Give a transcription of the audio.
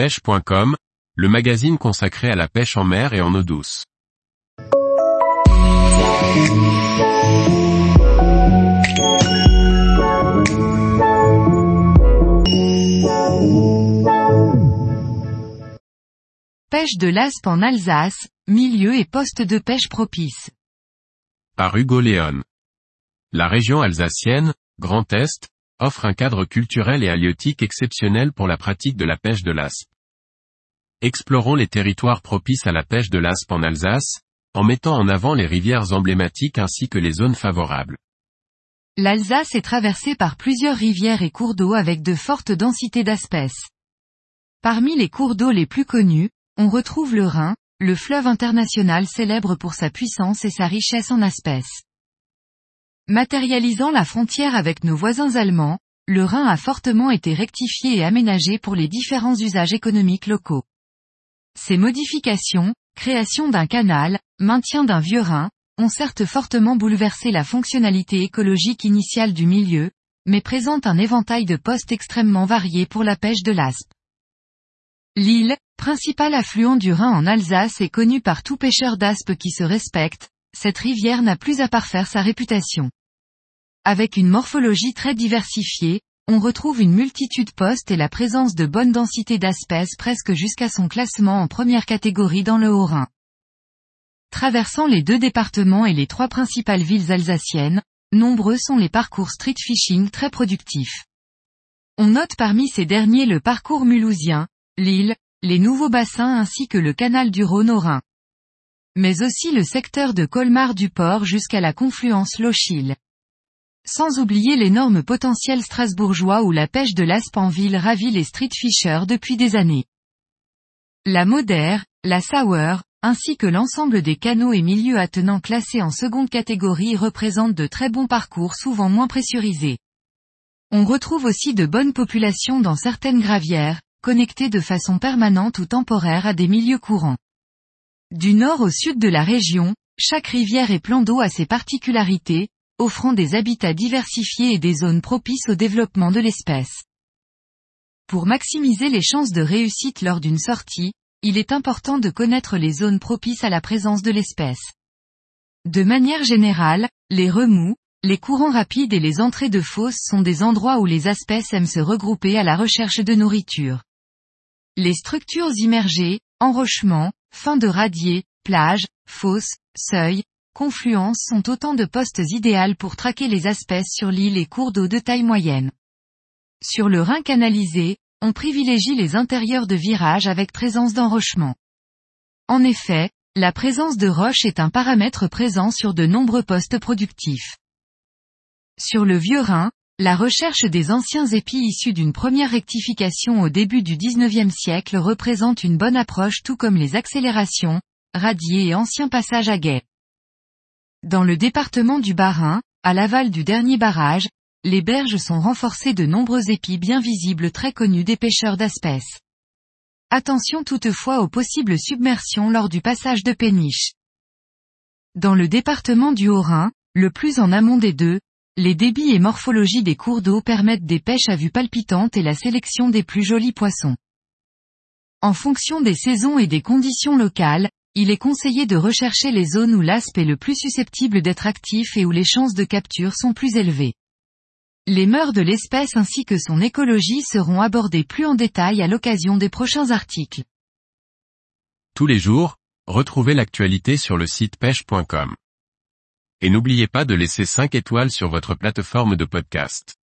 Pêche.com, le magazine consacré à la pêche en mer et en eau douce. Pêche de l'aspe en Alsace, milieu et poste de pêche propice. Par Hugo Léon. La région alsacienne, Grand Est, offre un cadre culturel et halieutique exceptionnel pour la pratique de la pêche de l'aspe. Explorons les territoires propices à la pêche de l'aspe en Alsace, en mettant en avant les rivières emblématiques ainsi que les zones favorables. L'Alsace est traversée par plusieurs rivières et cours d'eau avec de fortes densités d'espèces. Parmi les cours d'eau les plus connus, on retrouve le Rhin, le fleuve international célèbre pour sa puissance et sa richesse en espèces. Matérialisant la frontière avec nos voisins allemands, le Rhin a fortement été rectifié et aménagé pour les différents usages économiques locaux. Ces modifications, création d'un canal, maintien d'un vieux Rhin, ont certes fortement bouleversé la fonctionnalité écologique initiale du milieu, mais présentent un éventail de postes extrêmement variés pour la pêche de l'aspe. L'Ill, principal affluent du Rhin en Alsace, est connu par tout pêcheur d'aspe qui se respecte. Cette rivière n'a plus à parfaire sa réputation. Avec une morphologie très diversifiée, on retrouve une multitude de postes et la présence de bonnes densités d'espèces presque jusqu'à son classement en première catégorie dans le Haut-Rhin. Traversant les deux départements et les trois principales villes alsaciennes, nombreux sont les parcours street fishing très productifs. On note parmi ces derniers le parcours mulhousien, l'Ill, les nouveaux bassins ainsi que le canal du Rhône-au-Rhin. Mais aussi le secteur de Colmar du port jusqu'à la confluence Lochil. Sans oublier l'énorme potentiel strasbourgeois où la pêche de l'aspe en ville ravit les street fishers depuis des années. La Moder, la Sauer, ainsi que l'ensemble des canaux et milieux attenants classés en seconde catégorie représentent de très bons parcours souvent moins pressurisés. On retrouve aussi de bonnes populations dans certaines gravières, connectées de façon permanente ou temporaire à des milieux courants. Du nord au sud de la région, chaque rivière et plan d'eau a ses particularités, offrant des habitats diversifiés et des zones propices au développement de l'espèce. Pour maximiser les chances de réussite lors d'une sortie, il est important de connaître les zones propices à la présence de l'espèce. De manière générale, les remous, les courants rapides et les entrées de fosses sont des endroits où les espèces aiment se regrouper à la recherche de nourriture. Les structures immergées, enrochements, fins de radier, plages, fosses, seuils, confluences sont autant de postes idéaux pour traquer les espèces sur l'île et cours d'eau de taille moyenne. Sur le Rhin canalisé, on privilégie les intérieurs de virages avec présence d'enrochements. En effet, la présence de roches est un paramètre présent sur de nombreux postes productifs. Sur le vieux Rhin, la recherche des anciens épis issus d'une première rectification au début du XIXe siècle représente une bonne approche tout comme les accélérations, radiers et anciens passages à guet. Dans le département du Bas-Rhin, à l'aval du dernier barrage, les berges sont renforcées de nombreux épis bien visibles très connus des pêcheurs d'espèces. Attention toutefois aux possibles submersions lors du passage de péniches. Dans le département du Haut-Rhin, le plus en amont des deux, les débits et morphologie des cours d'eau permettent des pêches à vue palpitante et la sélection des plus jolis poissons. En fonction des saisons et des conditions locales, il est conseillé de rechercher les zones où l'aspe est le plus susceptible d'être actif et où les chances de capture sont plus élevées. Les mœurs de l'espèce ainsi que son écologie seront abordées plus en détail à l'occasion des prochains articles. Tous les jours, retrouvez l'actualité sur le site pêche.com. Et n'oubliez pas de laisser 5 étoiles sur votre plateforme de podcast.